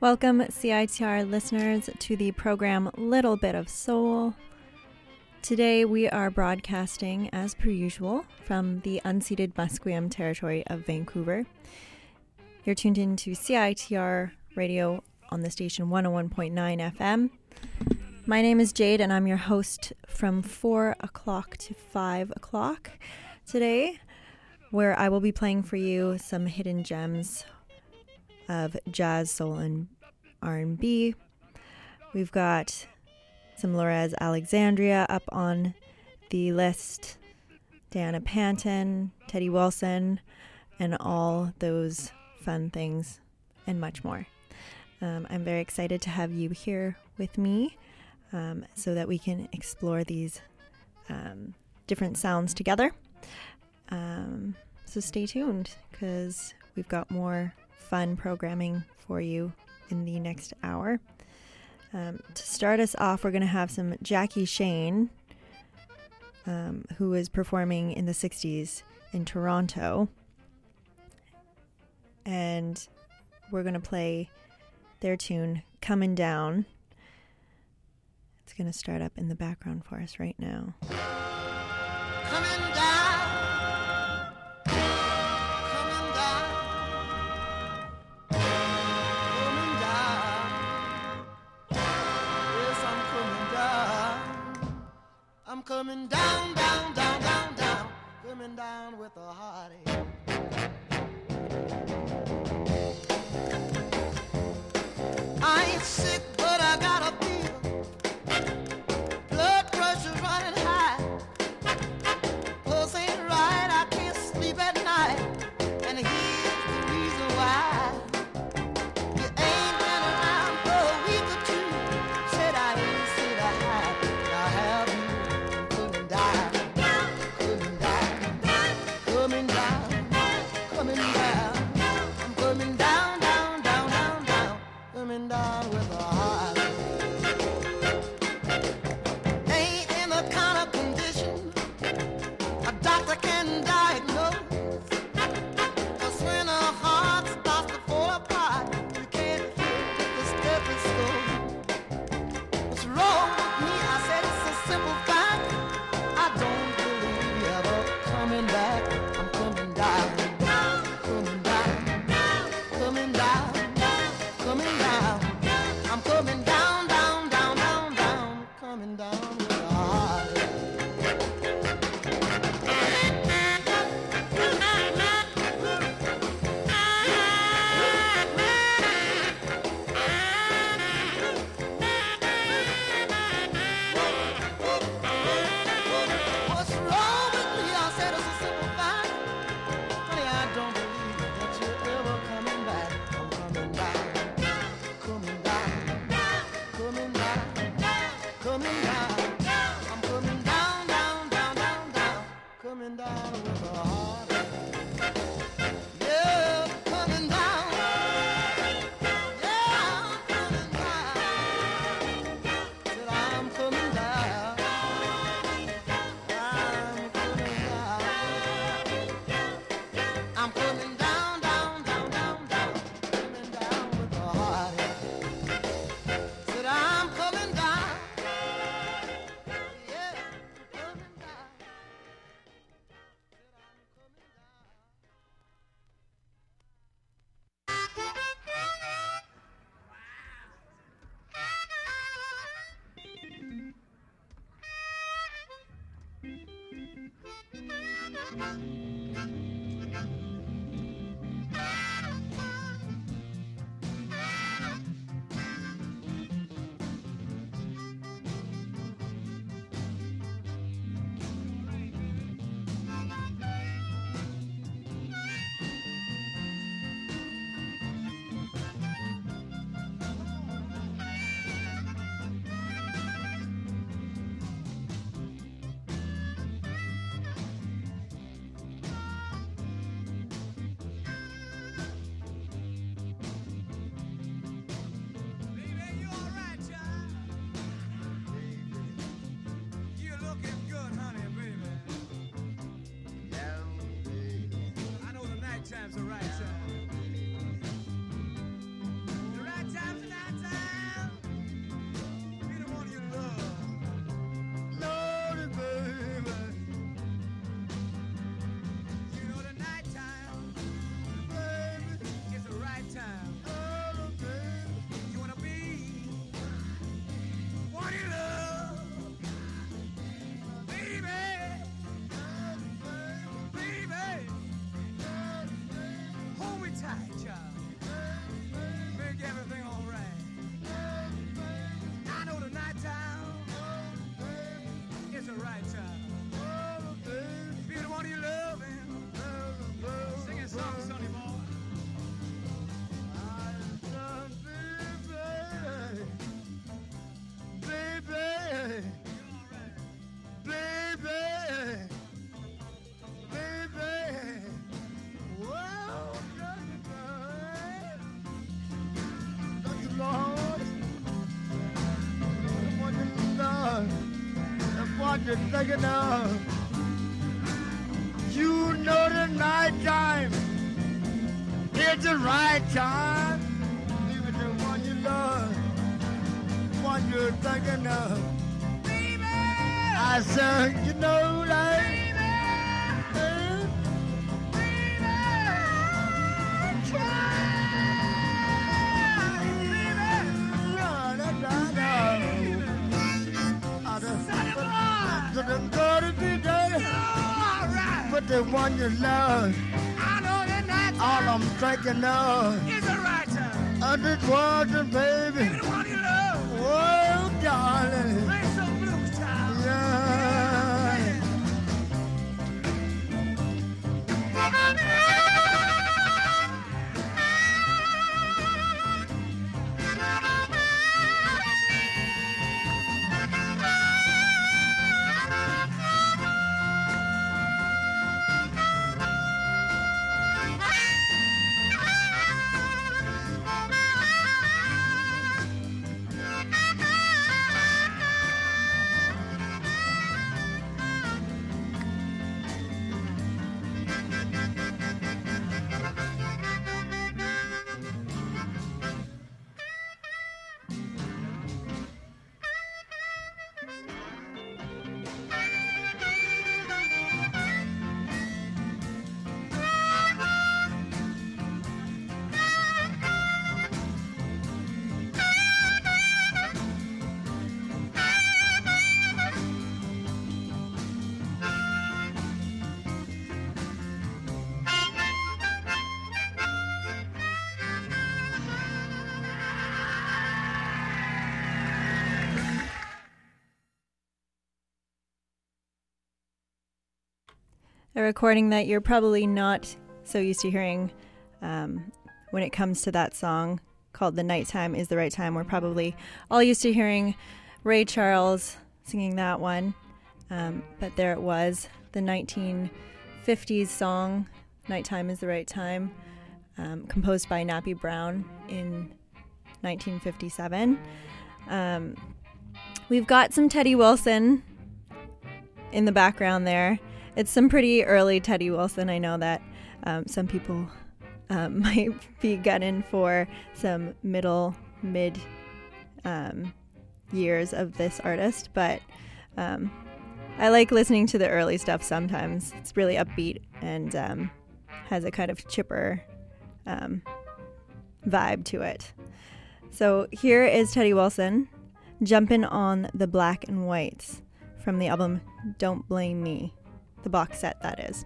Welcome, CITR listeners, to the program Little Bit of Soul. Today we are broadcasting, as per usual, from the unceded Musqueam territory of Vancouver. You're tuned in to CITR radio on the station 101.9 FM. My name is Jade, and I'm your host from 4 o'clock to 5 o'clock today, where I will be playing for you some hidden gems of jazz, soul, and R&B. We've got some Lorez Alexandria up on the list, Diana Panton, Teddy Wilson, and all those fun things and much more. I'm very excited to have you here with me so that we can explore these different sounds together. So stay tuned, because we've got more fun programming for you in the next hour. To start us off, we're going to have some Jackie Shane, who was performing in the 60s in Toronto. And we're going to play their tune, Comin' Down. It's going to start up in the background for us right now. Coming down. I'm coming down, down, down, down, down, coming down with a heartache. I ain't sick, but I got a fever. Blood pressure running high. Pulse ain't right, I can't sleep at night. And here's the reason why. You ain't been around for a week or two. Said I ain't seen a high, but I have. you're thinking of. You know the night time is the right time. Be with the one you love, one you're thinking of. Baby, I said, you know, like, baby, try, baby, no, but the one you love, I know that night all I'm thinking of is the right time. I just want you, baby. Baby, the one you love. Oh, darling. Play some blues, child. Yeah. Yeah. A recording that you're probably not so used to hearing when it comes to that song called The Nighttime is the Right Time. We're probably all used to hearing Ray Charles singing that one, but there it was, the 1950s song, Nighttime is the Right Time, composed by Nappy Brown in 1957. We've got some Teddy Wilson in the background there. It's some pretty early Teddy Wilson. I know that some people might be gunning for some mid years of this artist, but I like listening to the early stuff sometimes. It's really upbeat and has a kind of chipper vibe to it. So here is Teddy Wilson jumping on the Black and Whites from the album Don't Blame Me. The box set, that is.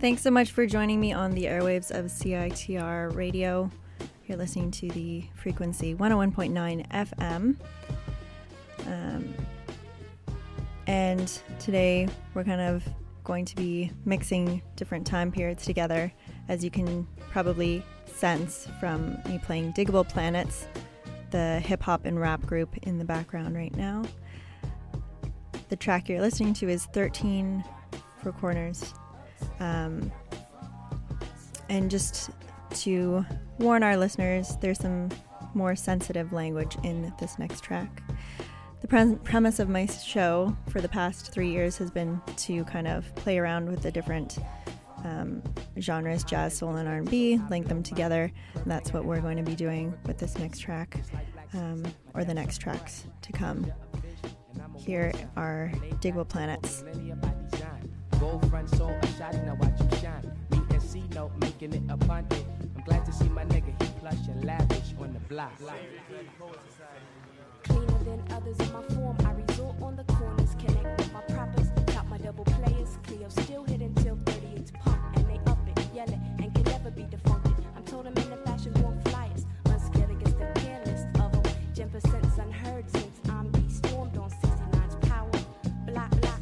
Thanks so much for joining me on the airwaves of CITR Radio. You're listening to the frequency 101.9 FM. And today we're kind of going to be mixing different time periods together, as you can probably sense from me playing Digable Planets, the hip-hop and rap group in the background right now. The track you're listening to is 13 Four Corners. And just to warn our listeners, there's some more sensitive language in this next track. The premise of my show for the past 3 years has been to kind of play around with the different genres, jazz, soul, and R&B, link them together, and that's what we're going to be doing with this next track, or the next tracks to come. Here are Digable Planets. Girlfriend, so I'm shouting, now watch you shine. Me and C note making it abundant. I'm glad to see my nigga, he plush and lavish on the block. Cleaner than others in my form, I resort on the corners, connect with my proppers, top my double players, Cleo still hit until 30, it's pop, and they up it, yell it, and can never be defuncted. I'm told I'm in the fashion won't flyers, unscared against the careless of them, 10% unheard since I'm be stormed on 69's power, blah, blah.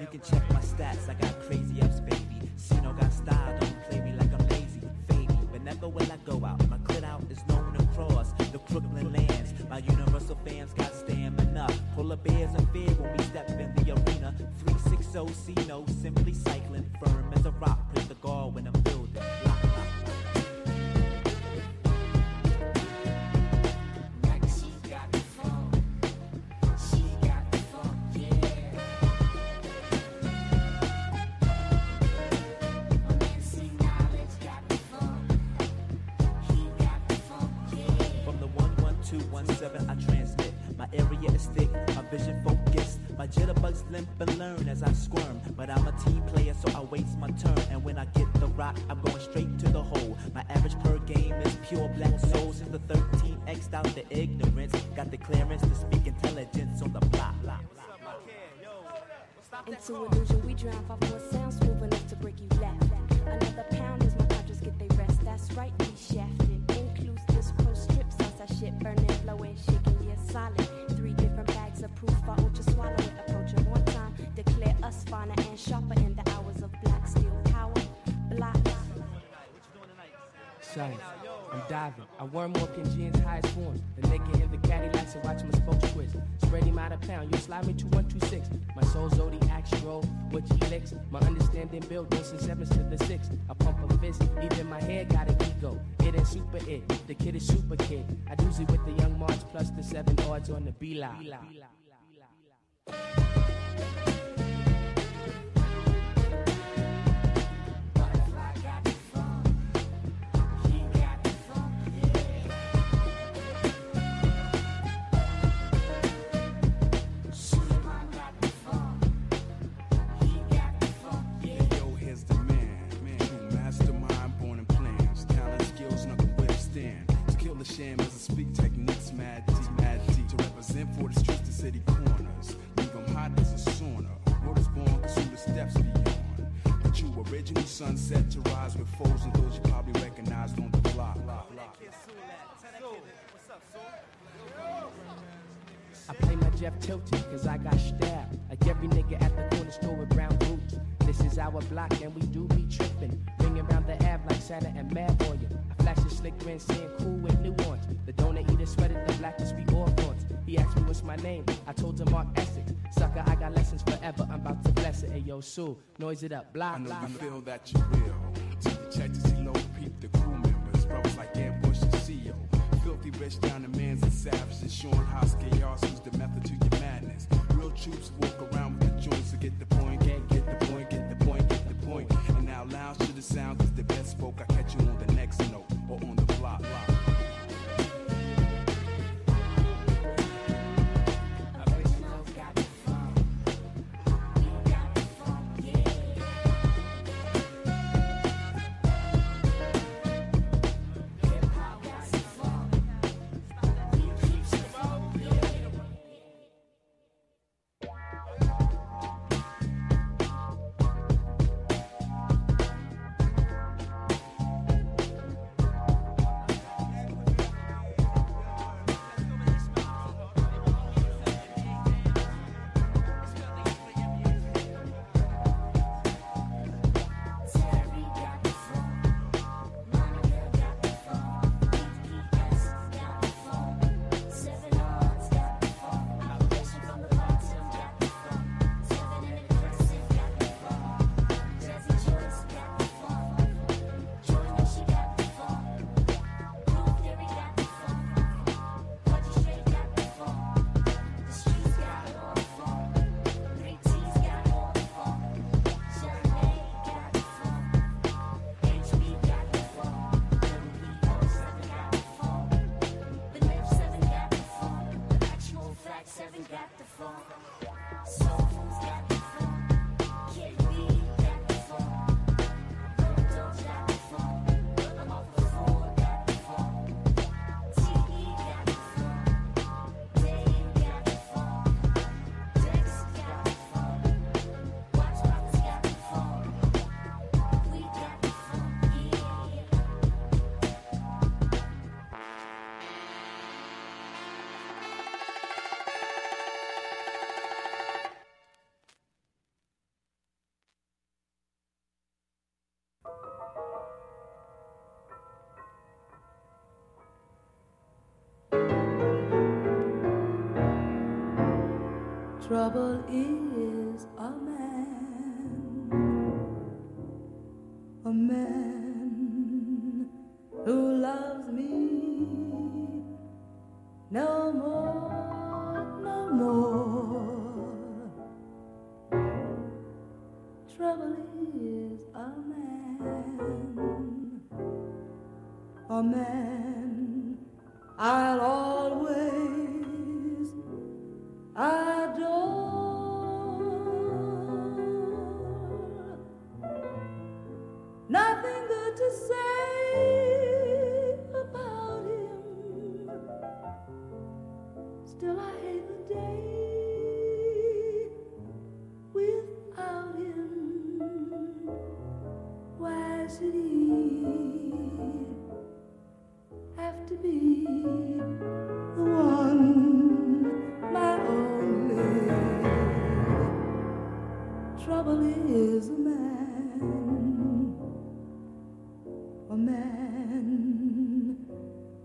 You can check my stats, I got crazy ups, baby. Cino got style, don't play me like I'm lazy, baby. But never will I go out, my clit out is known across the Brooklyn lands. My universal fans got stamina. Pull up bears and fear when we step in the arena. 360 Cino, simply cycling, firm as a rock. Praise the guard when I'm building. I'm going straight to the hole. My average per game is pure black soul. Since the 13 X'd out the ignorance, got the clearance to speak intelligence on the block. Into illusion we drown, 5 more sounds smooth enough to break you left. Another pound as my conscience get they rest. That's right, we shafted. Includes this pro strip sauce, that shit burning, blowing, shaking, yeah, solid. 3 different bags of proof, I ultra swallow it. Approach it one time, declare us finer and sharper in the hours of black steel power. Science. I'm diving. I worm more Piangian's highest form. The nigga in the Cadillacs and watch my spokes twist. Spread him out a pound. You slide me to 126. My soul zodiac stroll, what you licks. My understanding build goes from 7s to the 6. I pump a fist. Even my hair got an ego. It ain't super it. The kid is super kid. I do it with the young march plus the 7 odds on the B-line. As I speak techniques, mad D, to represent for the streets, the city corners. Leave them hot as a sauna. Word is born, consume the steps beyond. But you original sunset to rise with foes and those you probably recognized on the block. I play my Jeff Tilton, cause I got stabbed. Like every nigga at the corner store with brown boots. This is our block and we do be trippin'. Ringin' around the Ave like Santa and Mad Boy. I flash a slick grin, saying cool with nuance. The donut eater sweated, the blackest we all thoughts. He asked me what's my name, I told him Mark Essex. Sucker, I got lessons forever, I'm about to bless it. Hey yo, Sue, noise it up, blah, blah, blah. I know you feel that you will. Till you check to see low peep, the crew members. Brothers like Ambush and CEO. Filthy rich down to mans and savages, showing how chaos is the method to your madness. Real troops walk around with the joints to get the point, can't get the point, get the point, get the point. And now loud to the sound is the best folk. I catch you on the next note or on the block. Trouble is a man who loves me no more, no more. Trouble is a man I'll always adore. Nothing good to say about him. Still I hate the day without him. Why should he have to be the one, my only? Trouble is a man, a man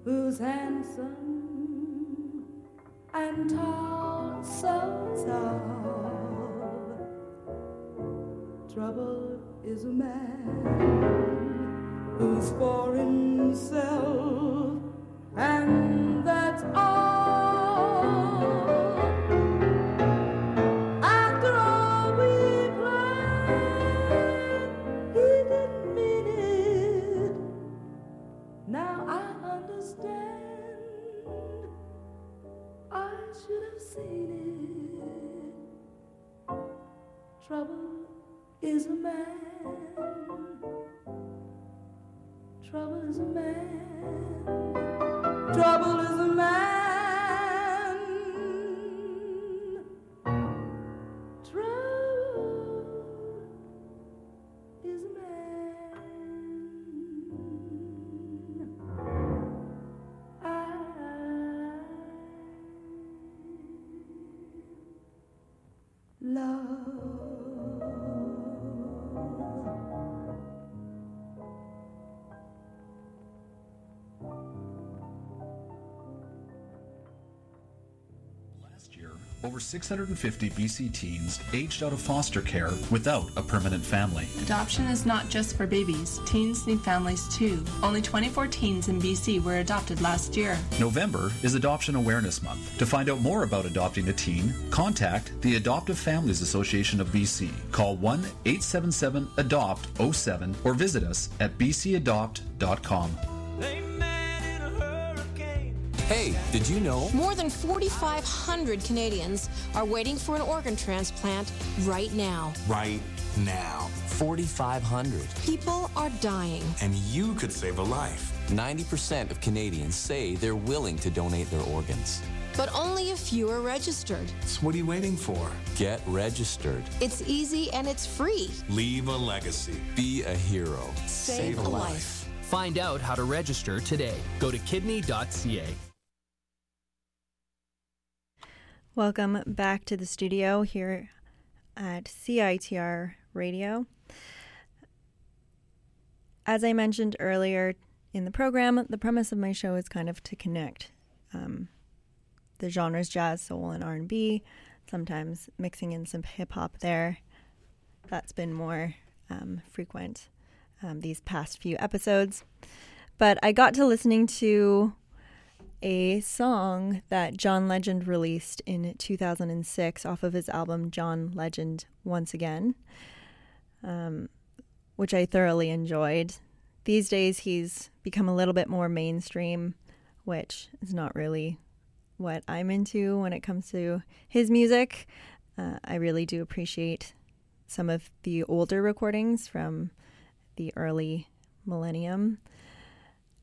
who's handsome and tall, so tall. Trouble is a man who's for himself, and that's all. Seen it. Trouble is a man. Trouble is a man. Trouble is a man. Over 650 BC teens aged out of foster care without a permanent family. Adoption is not just for babies. Teens need families too. Only 24 teens in BC were adopted last year. November is Adoption Awareness Month. To find out more about adopting a teen, contact the Adoptive Families Association of BC. Call 1-877-ADOPT-07 or visit us at bcadopt.com. Hey, did you know? More than 4,500 Canadians are waiting for an organ transplant right now. Right now. 4,500. People are dying. And you could save a life. 90% of Canadians say they're willing to donate their organs. But only a few are registered. So what are you waiting for? Get registered. It's easy and it's free. Leave a legacy. Be a hero. Save a life. Find out how to register today. Go to kidney.ca. Welcome back to the studio here at CITR Radio. As I mentioned earlier in the program, the premise of my show is kind of to connect the genres jazz, soul, and R&B, sometimes mixing in some hip-hop there. That's been more frequent these past few episodes. But I got to listening to a song that John Legend released in 2006 off of his album John Legend Once Again, which I thoroughly enjoyed. These days he's become a little bit more mainstream, which is not really what I'm into when it comes to his music. I really do appreciate some of the older recordings from the early millennium.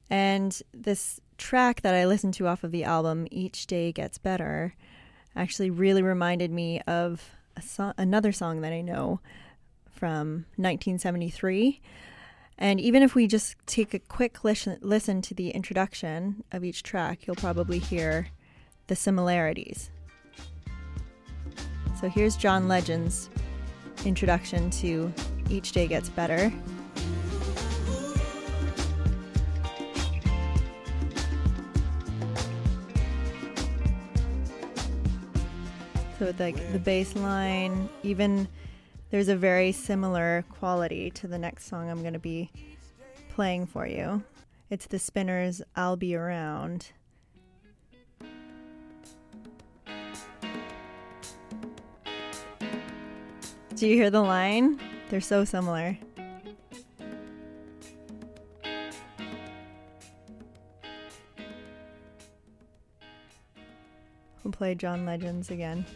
And this track that I listened to off of the album, Each Day Gets Better, actually really reminded me of another song that I know from 1973. And even if we just take a quick listen to the introduction of each track, you'll probably hear the similarities. So here's John Legend's introduction to Each Day Gets Better. So like the bass line, even there's a very similar quality to the next song I'm going to be playing for you. It's the Spinners' I'll Be Around. Do you hear the line? They're so similar. We'll play John Legend's again.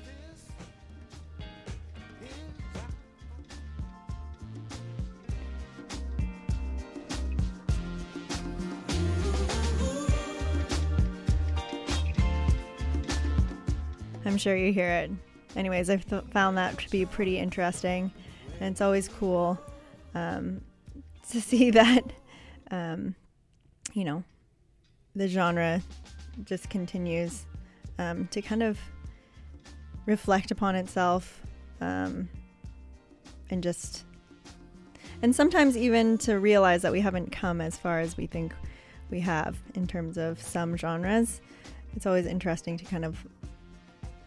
I'm sure you hear it. Anyways, I've found that to be pretty interesting, and it's always cool to see that, the genre just continues to kind of reflect upon itself, and sometimes even to realize that we haven't come as far as we think we have in terms of some genres. It's always interesting to kind of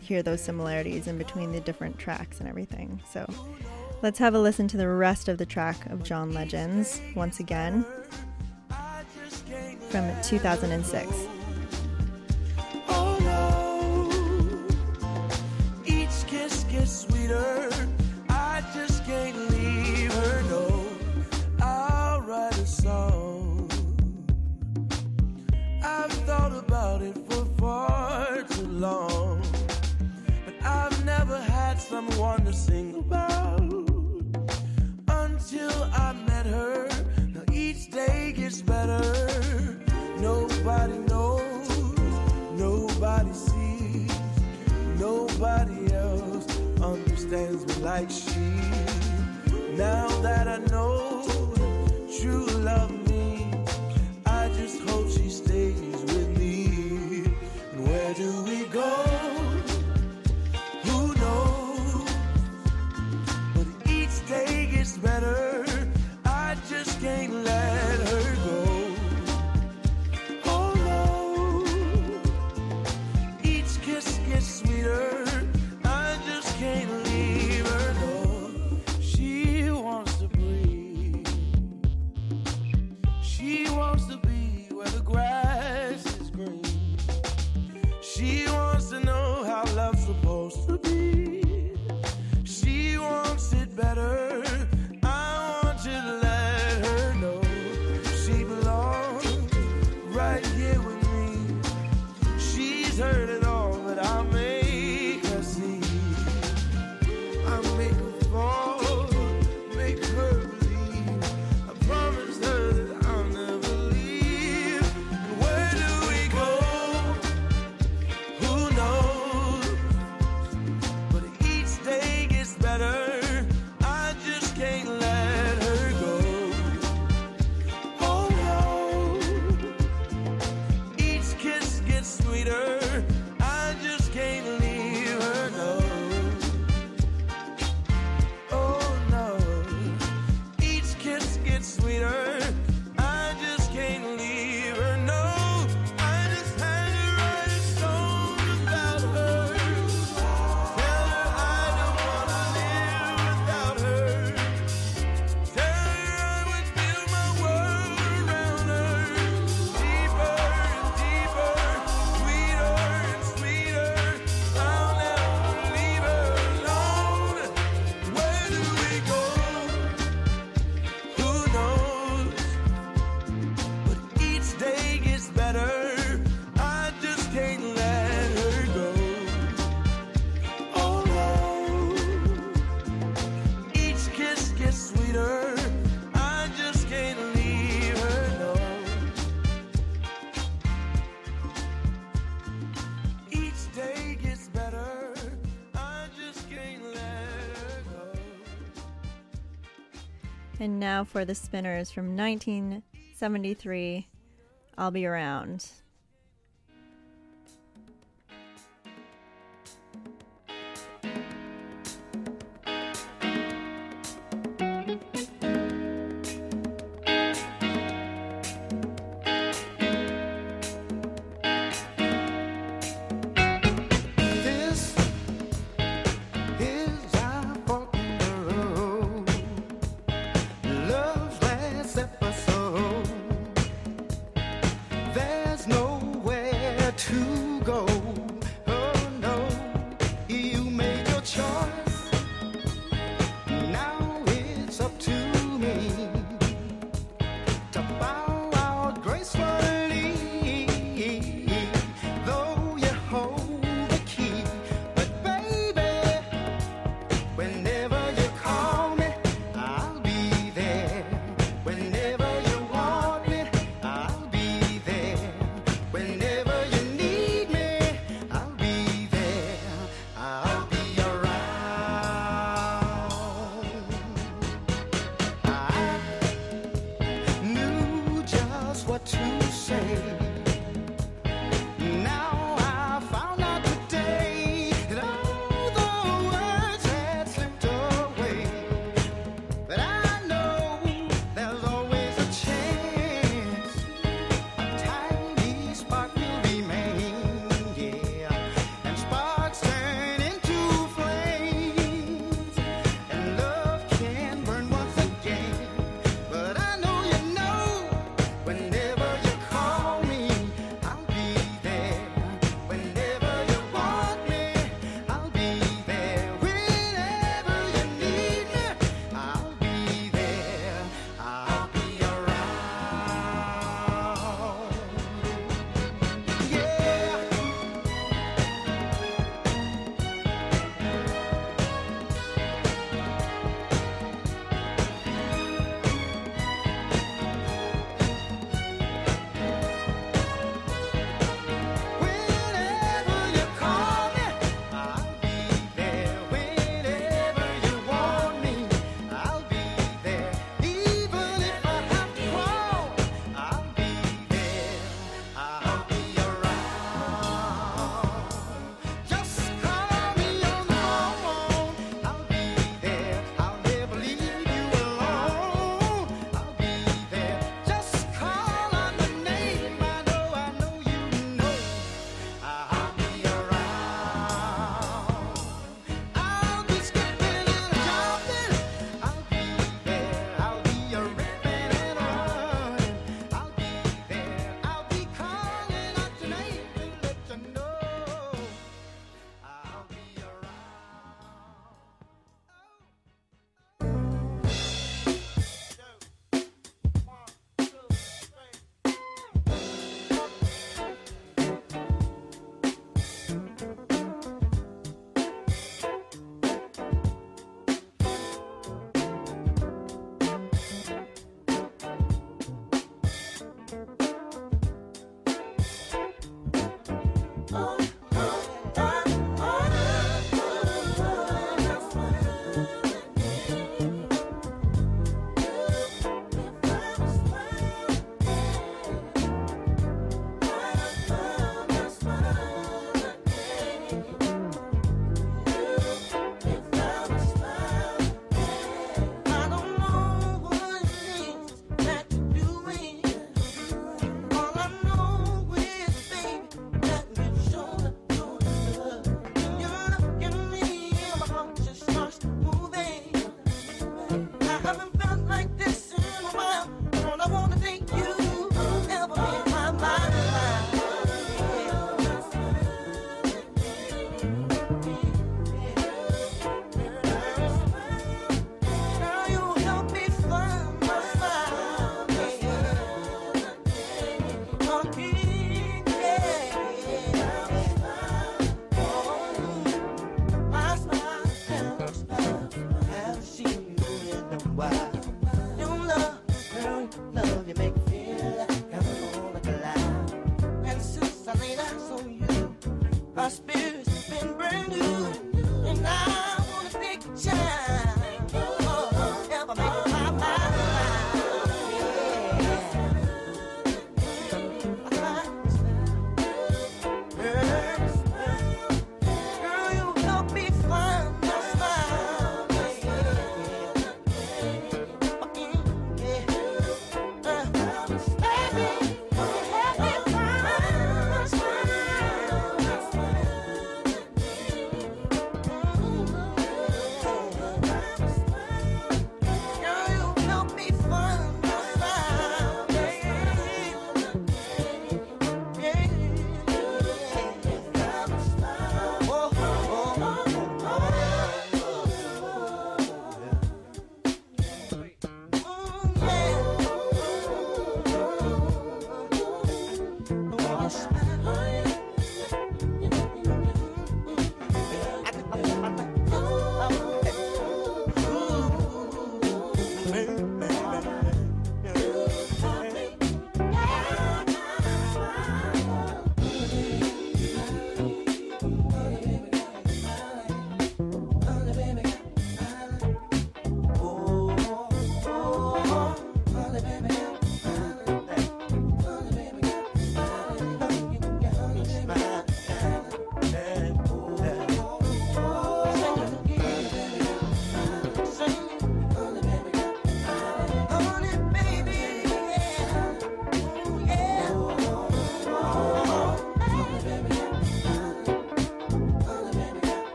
hear those similarities in between the different tracks and everything. So let's have a listen to the rest of the track of John Legend's once again from 2006. Oh no, each kiss gets sweeter. I just can't leave her. No, I'll write a song. I've thought about it for far too long. Someone to sing about until I met her. Now each day gets better. Nobody knows, nobody sees, nobody else understands me like she. Now that I know true love means, I just hope she stays with me. And where do we go? Better, I just can't let her go. Oh no, each kiss gets sweeter. I just can't leave her. No, she wants to breathe. And now for the Spinners from 1973, I'll Be Around. No.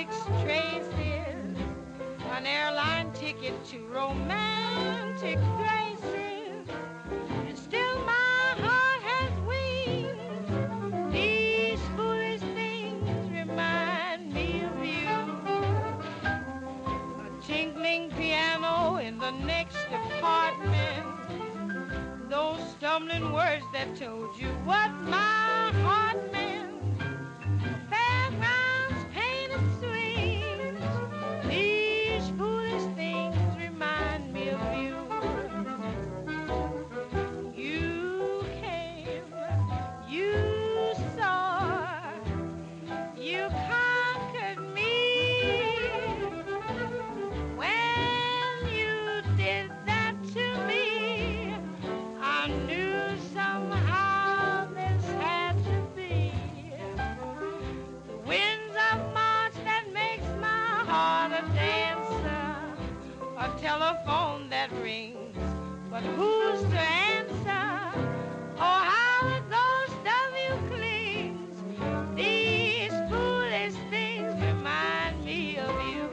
six traces, an airline ticket to romantic places, and still my heart has wings. These foolish things remind me of you. A tinkling piano in the next apartment, those stumbling words that told you what my heart meant. Telephone that rings, but who's to answer? Oh, how it goes, W clings. These foolish things remind me of you.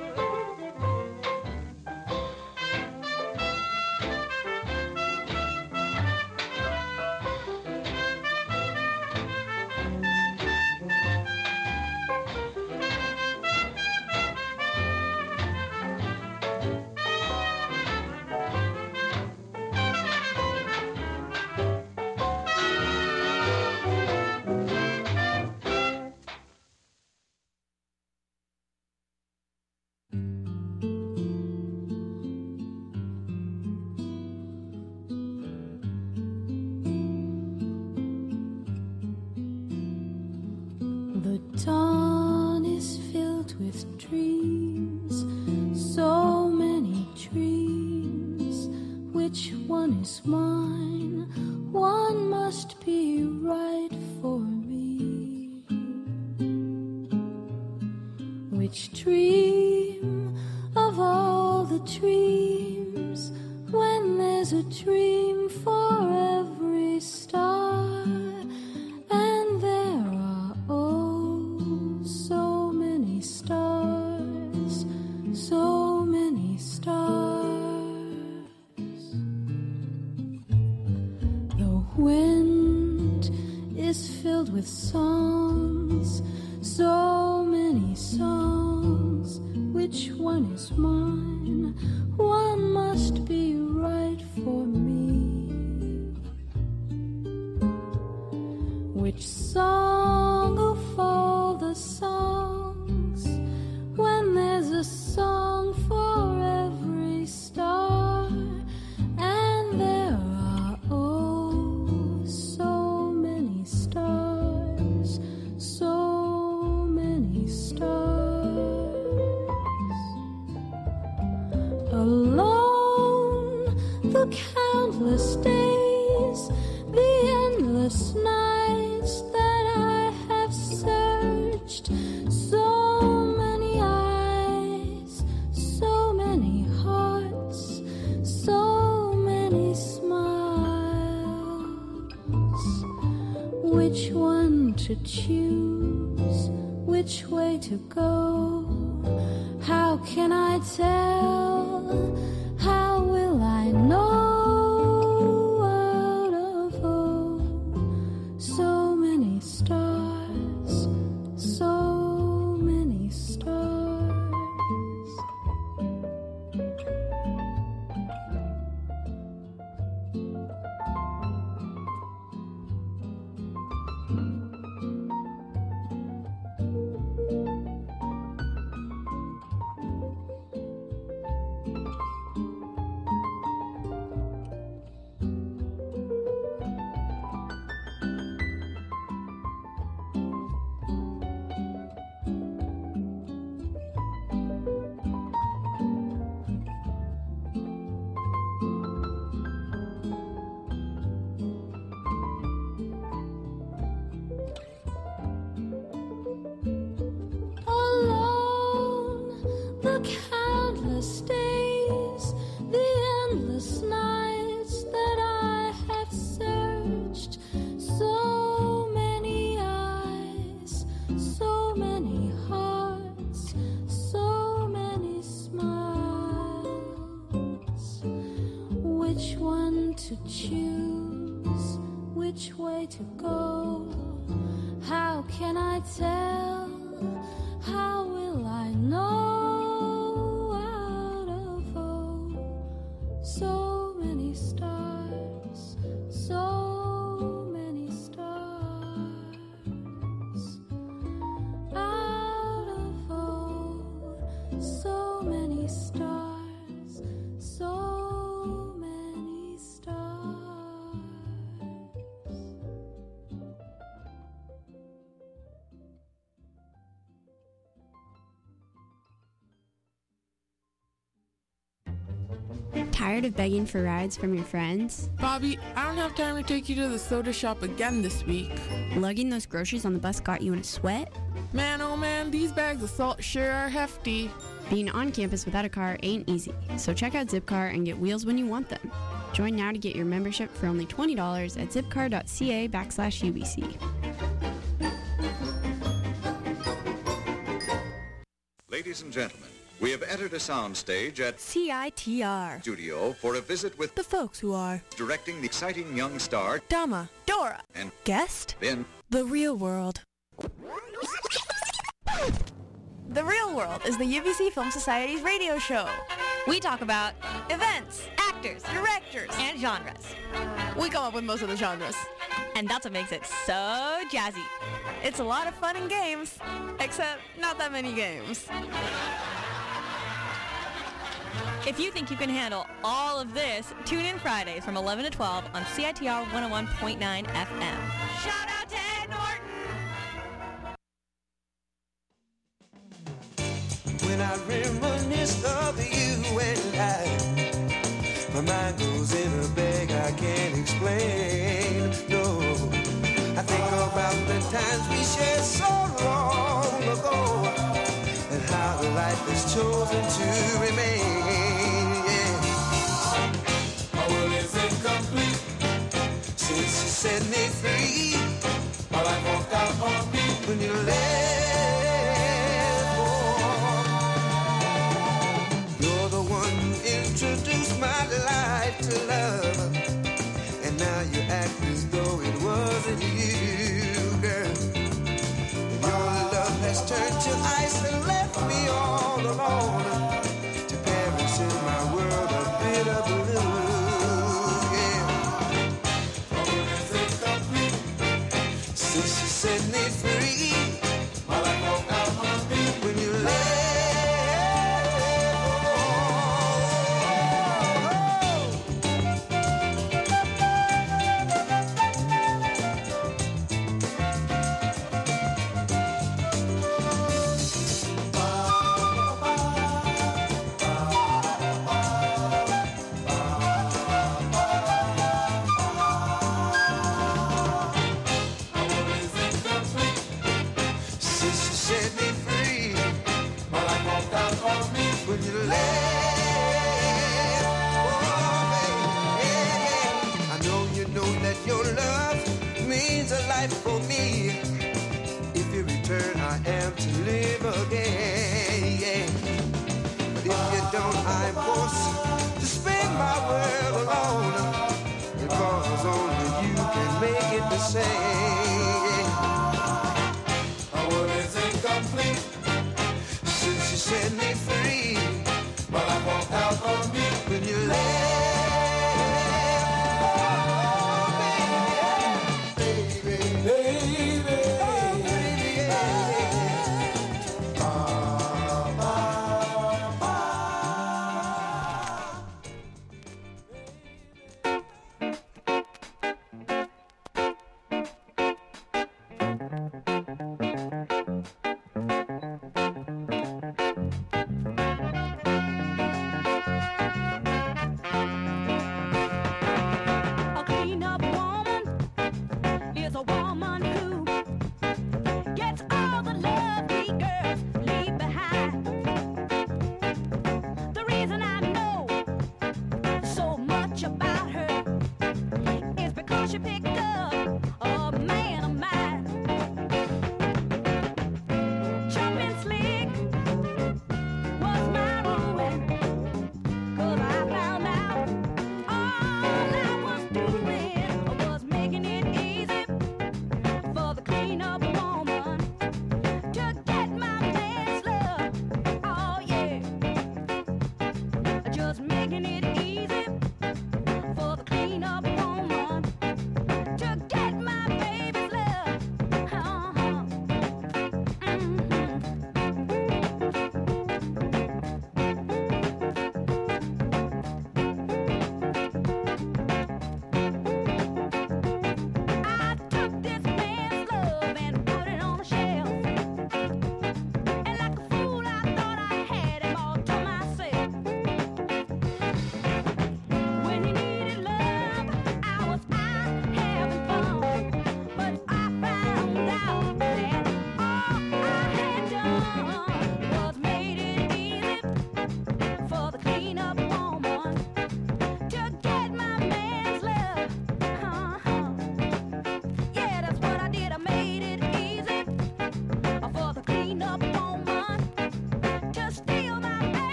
which one to choose, which way to go, how can I tell, how will I know, out of oh, so many stars, so many stars, out of oh, so many stars, so tired of begging for rides from your friends? Bobby, I don't have time to take you to the soda shop again this week. Lugging those groceries on the bus got you in a sweat? Man, oh man, these bags of salt sure are hefty. Being on campus without a car ain't easy, so check out Zipcar and get wheels when you want them. Join now to get your membership for only $20 at zipcar.ca/UBC. Ladies and gentlemen, we have entered a soundstage at CITR Studio for a visit with the folks who are directing the exciting young star Dama, Dora, and guest in The Real World. The Real World is the UBC Film Society's radio show. We talk about events, actors, directors, and genres. We come up with most of the genres. And that's what makes it so jazzy. It's a lot of fun and games, except not that many games. If you think you can handle all of this, tune in Fridays from 11 to 12 on CITR 101.9 FM. Shout out to Ed Norton! When I reminisce of you and I, my mind goes in a bag I can't explain, no. I think about the times we shared so long ago, and how the life is chosen to remain. Set me free. My life walked out on me when you left home. You're the one who introduced my life to love, and now you act as though it wasn't you, girl. And your love has turned to ice and left me all alone, to perish in my world of bitter blue. Set me free. My life won't out happy when you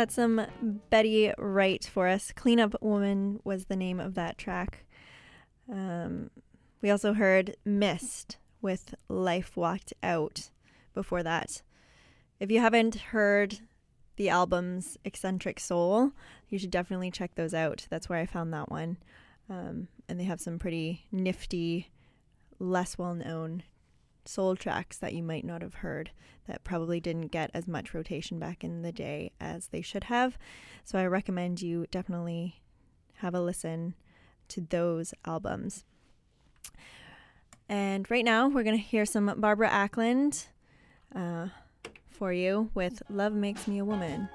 That's some Betty Wright for us. Cleanup Woman was the name of that track. We also heard Mist with Life Walked Out before that. If you haven't heard the albums Eccentric Soul, you should definitely check those out. That's where I found that one. And they have some pretty nifty, less well-known soul tracks that you might not have heard that probably didn't get as much rotation back in the day as they should have. So I recommend you definitely have a listen to those albums. And right now we're going to hear some Barbara Acklin for you with Love Makes Me a Woman.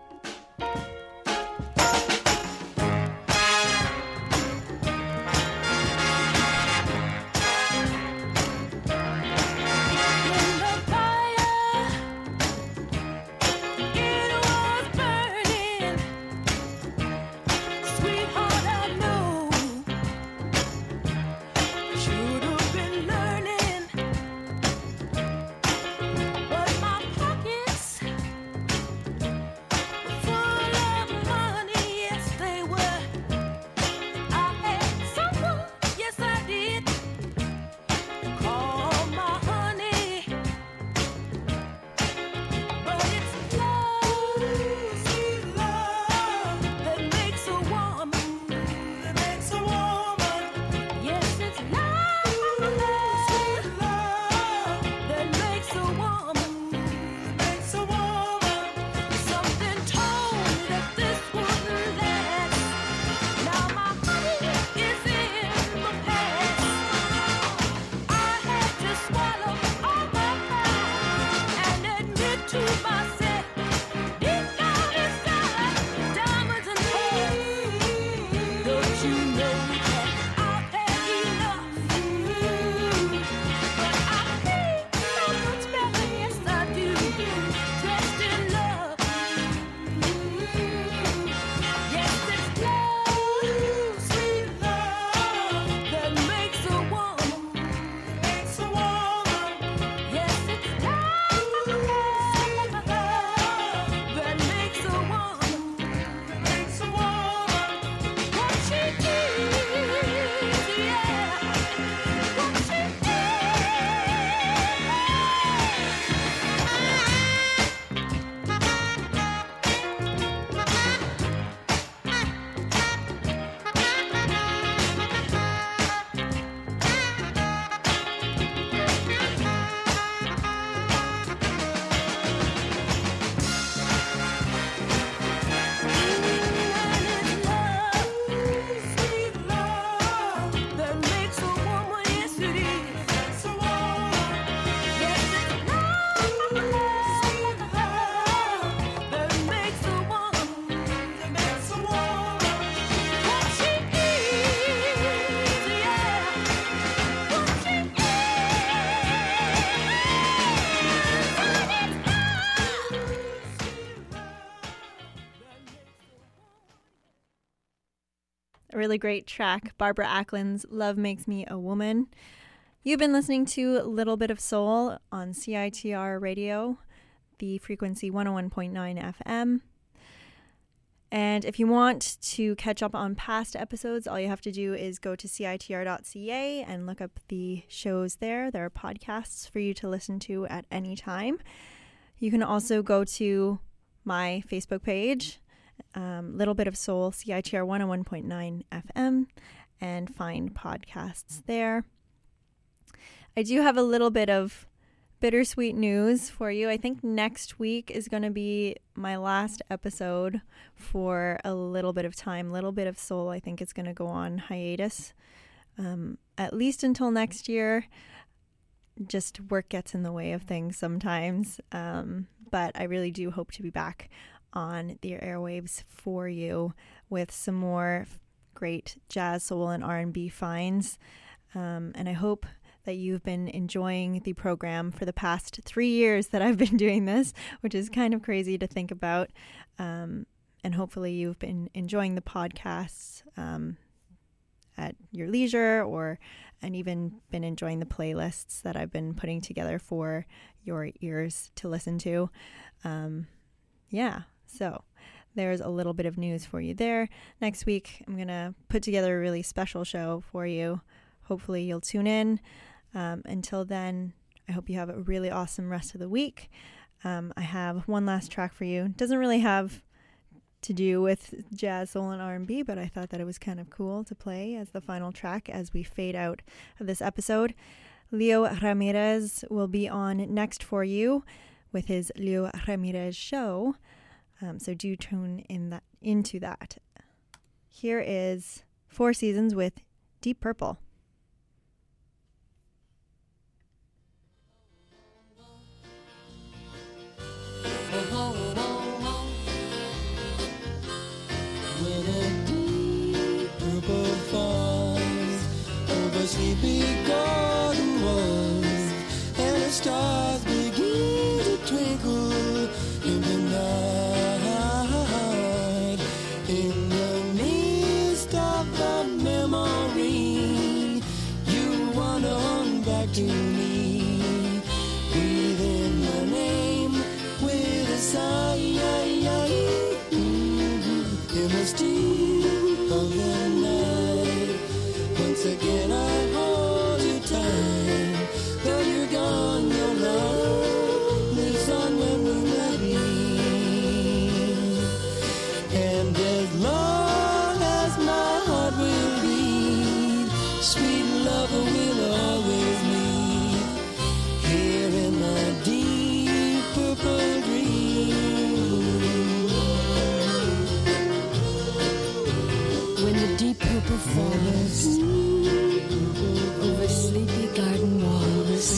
Really great track, Barbara Acklin's Love Makes Me a Woman. You've been listening to Little Bit of Soul on CITR Radio, the frequency 101.9 FM. And if you want to catch up on past episodes, all you have to do is go to citr.ca and look up the shows there. There are podcasts for you to listen to at any time. You can also go to my Facebook page, Little Bit of Soul, CITR 101.9 FM, and find podcasts there. I do have a little bit of bittersweet news for you. I think next week is going to be my last episode for a little bit of time. Little Bit of Soul, I think, is going to go on hiatus, at least until next year. Just work gets in the way of things sometimes, but I really do hope to be back on the airwaves for you with some more great jazz, soul, and R&B finds. And I hope that you've been enjoying the program for the past 3 years that I've been doing this, which is kind of crazy to think about. And hopefully you've been enjoying the podcasts at your leisure, and even been enjoying the playlists that I've been putting together for your ears to listen to. So there's a little bit of news for you there. Next week, I'm going to put together a really special show for you. Hopefully you'll tune in. Until then, I hope you have a really awesome rest of the week. I have one last track for you. It doesn't really have to do with jazz, soul, and R&B, but I thought that it was kind of cool to play as the final track as we fade out of this episode. Leo Ramírez will be on next for you with his Leo Ramírez show. So do tune in into that. Here is Four Seasons with Deep Purple. When a deep purple falls over sleepy garden walls, and the stars begin to twinkle in the night, in the midst of the memory, you wander on back to me, breathing your name with a sigh. In the steam of the night, once again I hold you tight. Though you're gone, your love lives on when we're not here. And as long as my heart will beat, sweet lover will always meet. Here in my deep purple dream. Purple forest, over sleepy garden walls,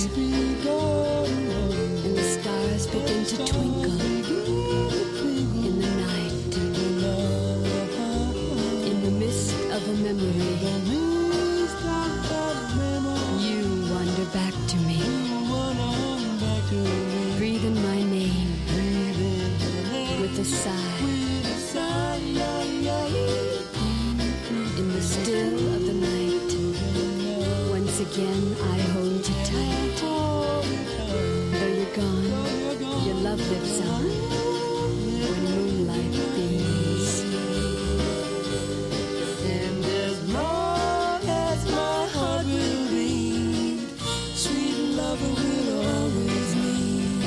and the stars begin to twinkle in the night. In the mist of a memory, you wander back to me, breathing my name with a sigh. In the still of the night, once again I hold you tight. Though you're gone, your love lives on when moonlight beams. And as long as my heart will beat, sweet lover will always meet.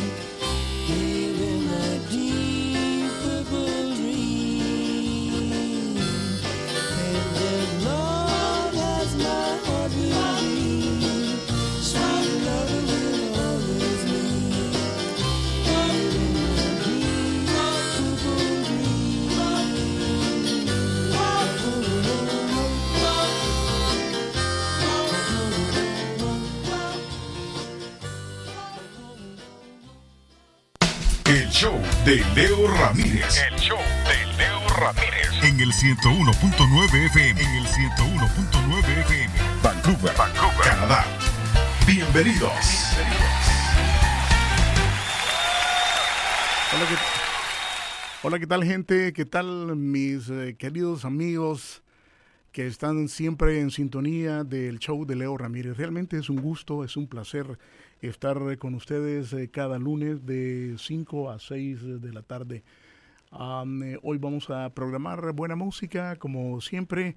Here in my deep purple de Leo Ramírez. El show de Leo Ramírez. En el 101.9 FM. En el 101.9 FM. Vancouver, Vancouver, Canadá. Bienvenidos. Hola, ¿qué tal, gente? ¿Qué tal, mis queridos amigos que están siempre en sintonía del show de Leo Ramírez? Realmente es un gusto, es un placer estar con ustedes cada lunes de 5 a 6 de la tarde. Hoy vamos a programar buena música, como siempre.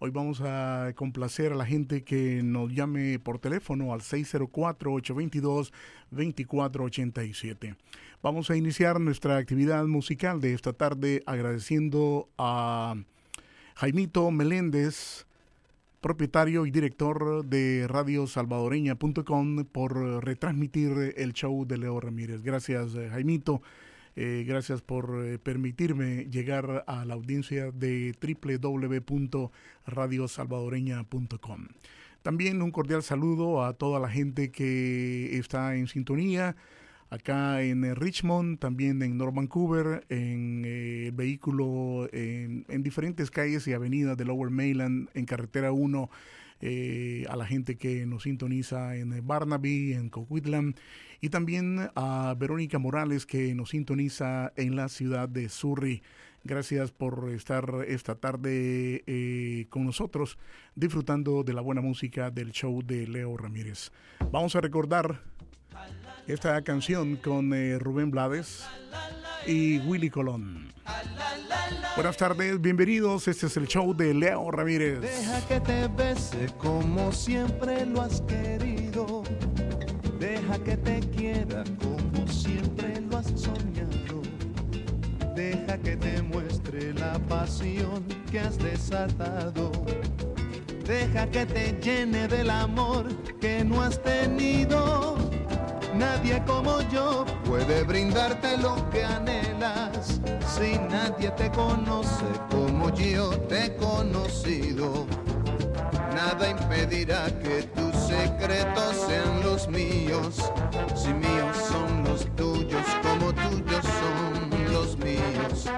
Hoy vamos a complacer a la gente que nos llame por teléfono al 604-822-2487. Vamos a iniciar nuestra actividad musical de esta tarde agradeciendo a Jaimito Meléndez, propietario y director de Radiosalvadoreña.com, por retransmitir el show de Leo Ramírez. Gracias, Jaimito. Gracias por permitirme llegar a la audiencia de www.radiosalvadoreña.com. También un cordial saludo a toda la gente que está en sintonía acá en Richmond, también en North Vancouver, en el vehículo, en diferentes calles y avenidas de Lower Mainland, en carretera 1, a la gente que nos sintoniza en Barnaby, en Coquitlam, y también a Verónica Morales, que nos sintoniza en la ciudad de Surrey. Gracias por estar esta tarde con nosotros, disfrutando de la buena música del show de Leo Ramírez. Vamos a recordar esta canción con Rubén Blades y Willy Colón. Buenas tardes, bienvenidos. Este es el show de Leo Ramírez. Deja que te bese como siempre lo has querido. Deja que te quiera como siempre lo has soñado. Deja que te muestre la pasión que has desatado. Deja que te llene del amor que no has tenido. Nadie como yo puede brindarte lo que anhelas. Si nadie te conoce como yo te he conocido, nada impedirá que tus secretos sean los míos. Si míos son los tuyos, como tuyos son los míos.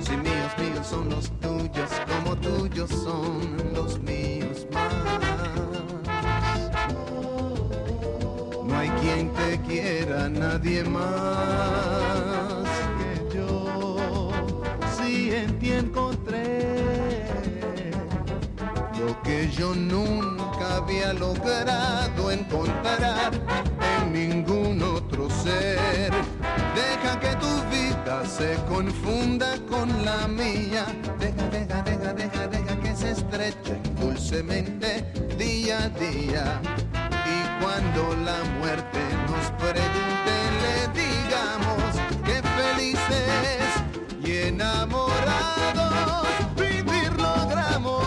Si míos, míos son los tuyos, como tuyos son los míos más. No hay quien te quiera, nadie más que yo. Si en ti encontré lo que yo nunca había logrado encontrar en ningún otro ser. Deja que tu vida se confunda con la mía. Deja, deja, deja, deja, deja que se estrechen dulcemente día a día. Y cuando la muerte nos pregunte, le digamos que felices y enamorados vivir logramos.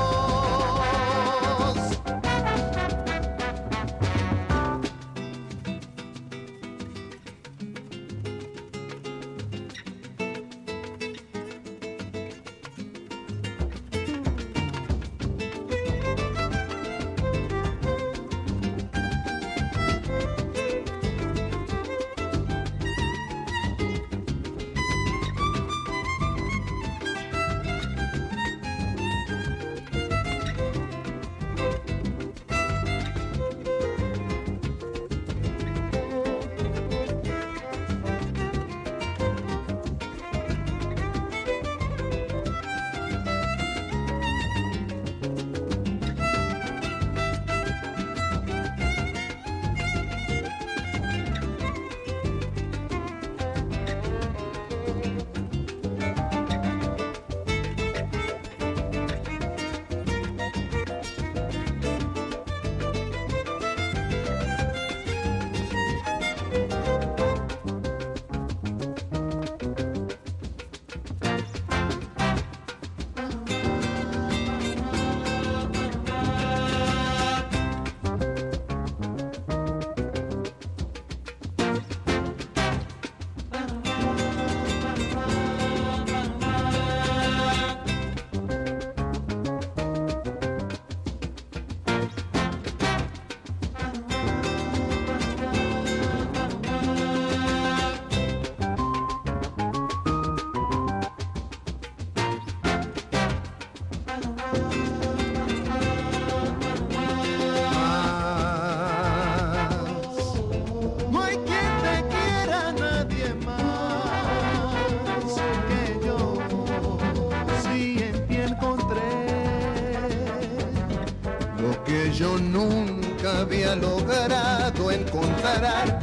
Yo nunca había logrado encontrar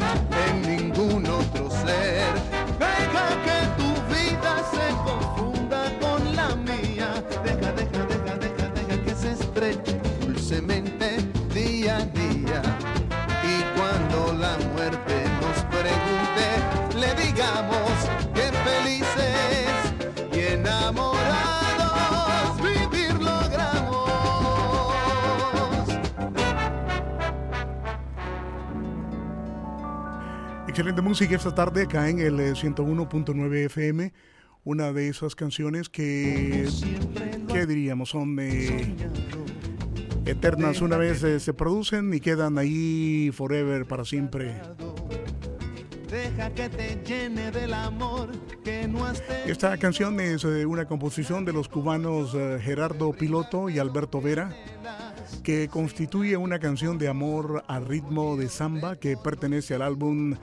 en ningún otro ser. Deja que tu vida se confunda con la mía. Deja, deja, deja, deja, deja que se estreche dulcemente día a día. Y cuando la muerte nos pregunte, le digamos que felices y enamorados vivir logramos. Excelente música esta tarde acá en el 101.9 FM. Una de esas canciones que, ¿qué diríamos? Son eternas. Una vez se producen y quedan ahí forever, para siempre. Esta canción es una composición de los cubanos Gerardo Piloto y Alberto Vera, que constituye una canción de amor a ritmo de samba que pertenece al álbum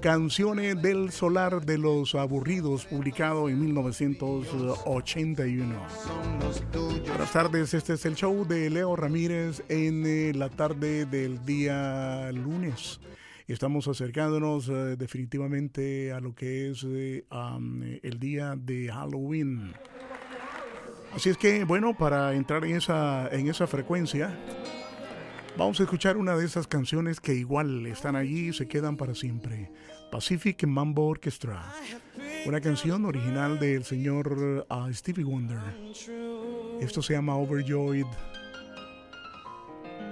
Canciones del Solar de los Aburridos, publicado en 1981. Buenas tardes, este es el show de Leo Ramírez en la tarde del día lunes. Estamos acercándonos definitivamente a lo que es el día de Halloween. Así es que, bueno, para entrar en esa frecuencia, vamos a escuchar una de esas canciones que igual están allí y se quedan para siempre. Pacific Mambo Orchestra, una canción original del señor Stevie Wonder. Esto se llama Overjoyed.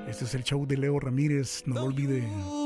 Este es el show de Leo Ramírez, no lo olviden.